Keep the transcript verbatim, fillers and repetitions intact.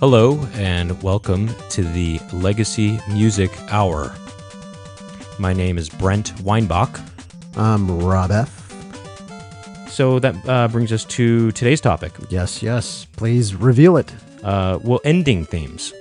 Hello and welcome to the Legacy Music Hour. My name is Brent Weinbach. I'm Rob F. So that uh, brings us to today's topic. Yes, yes. Please reveal it. Uh, well, ending themes.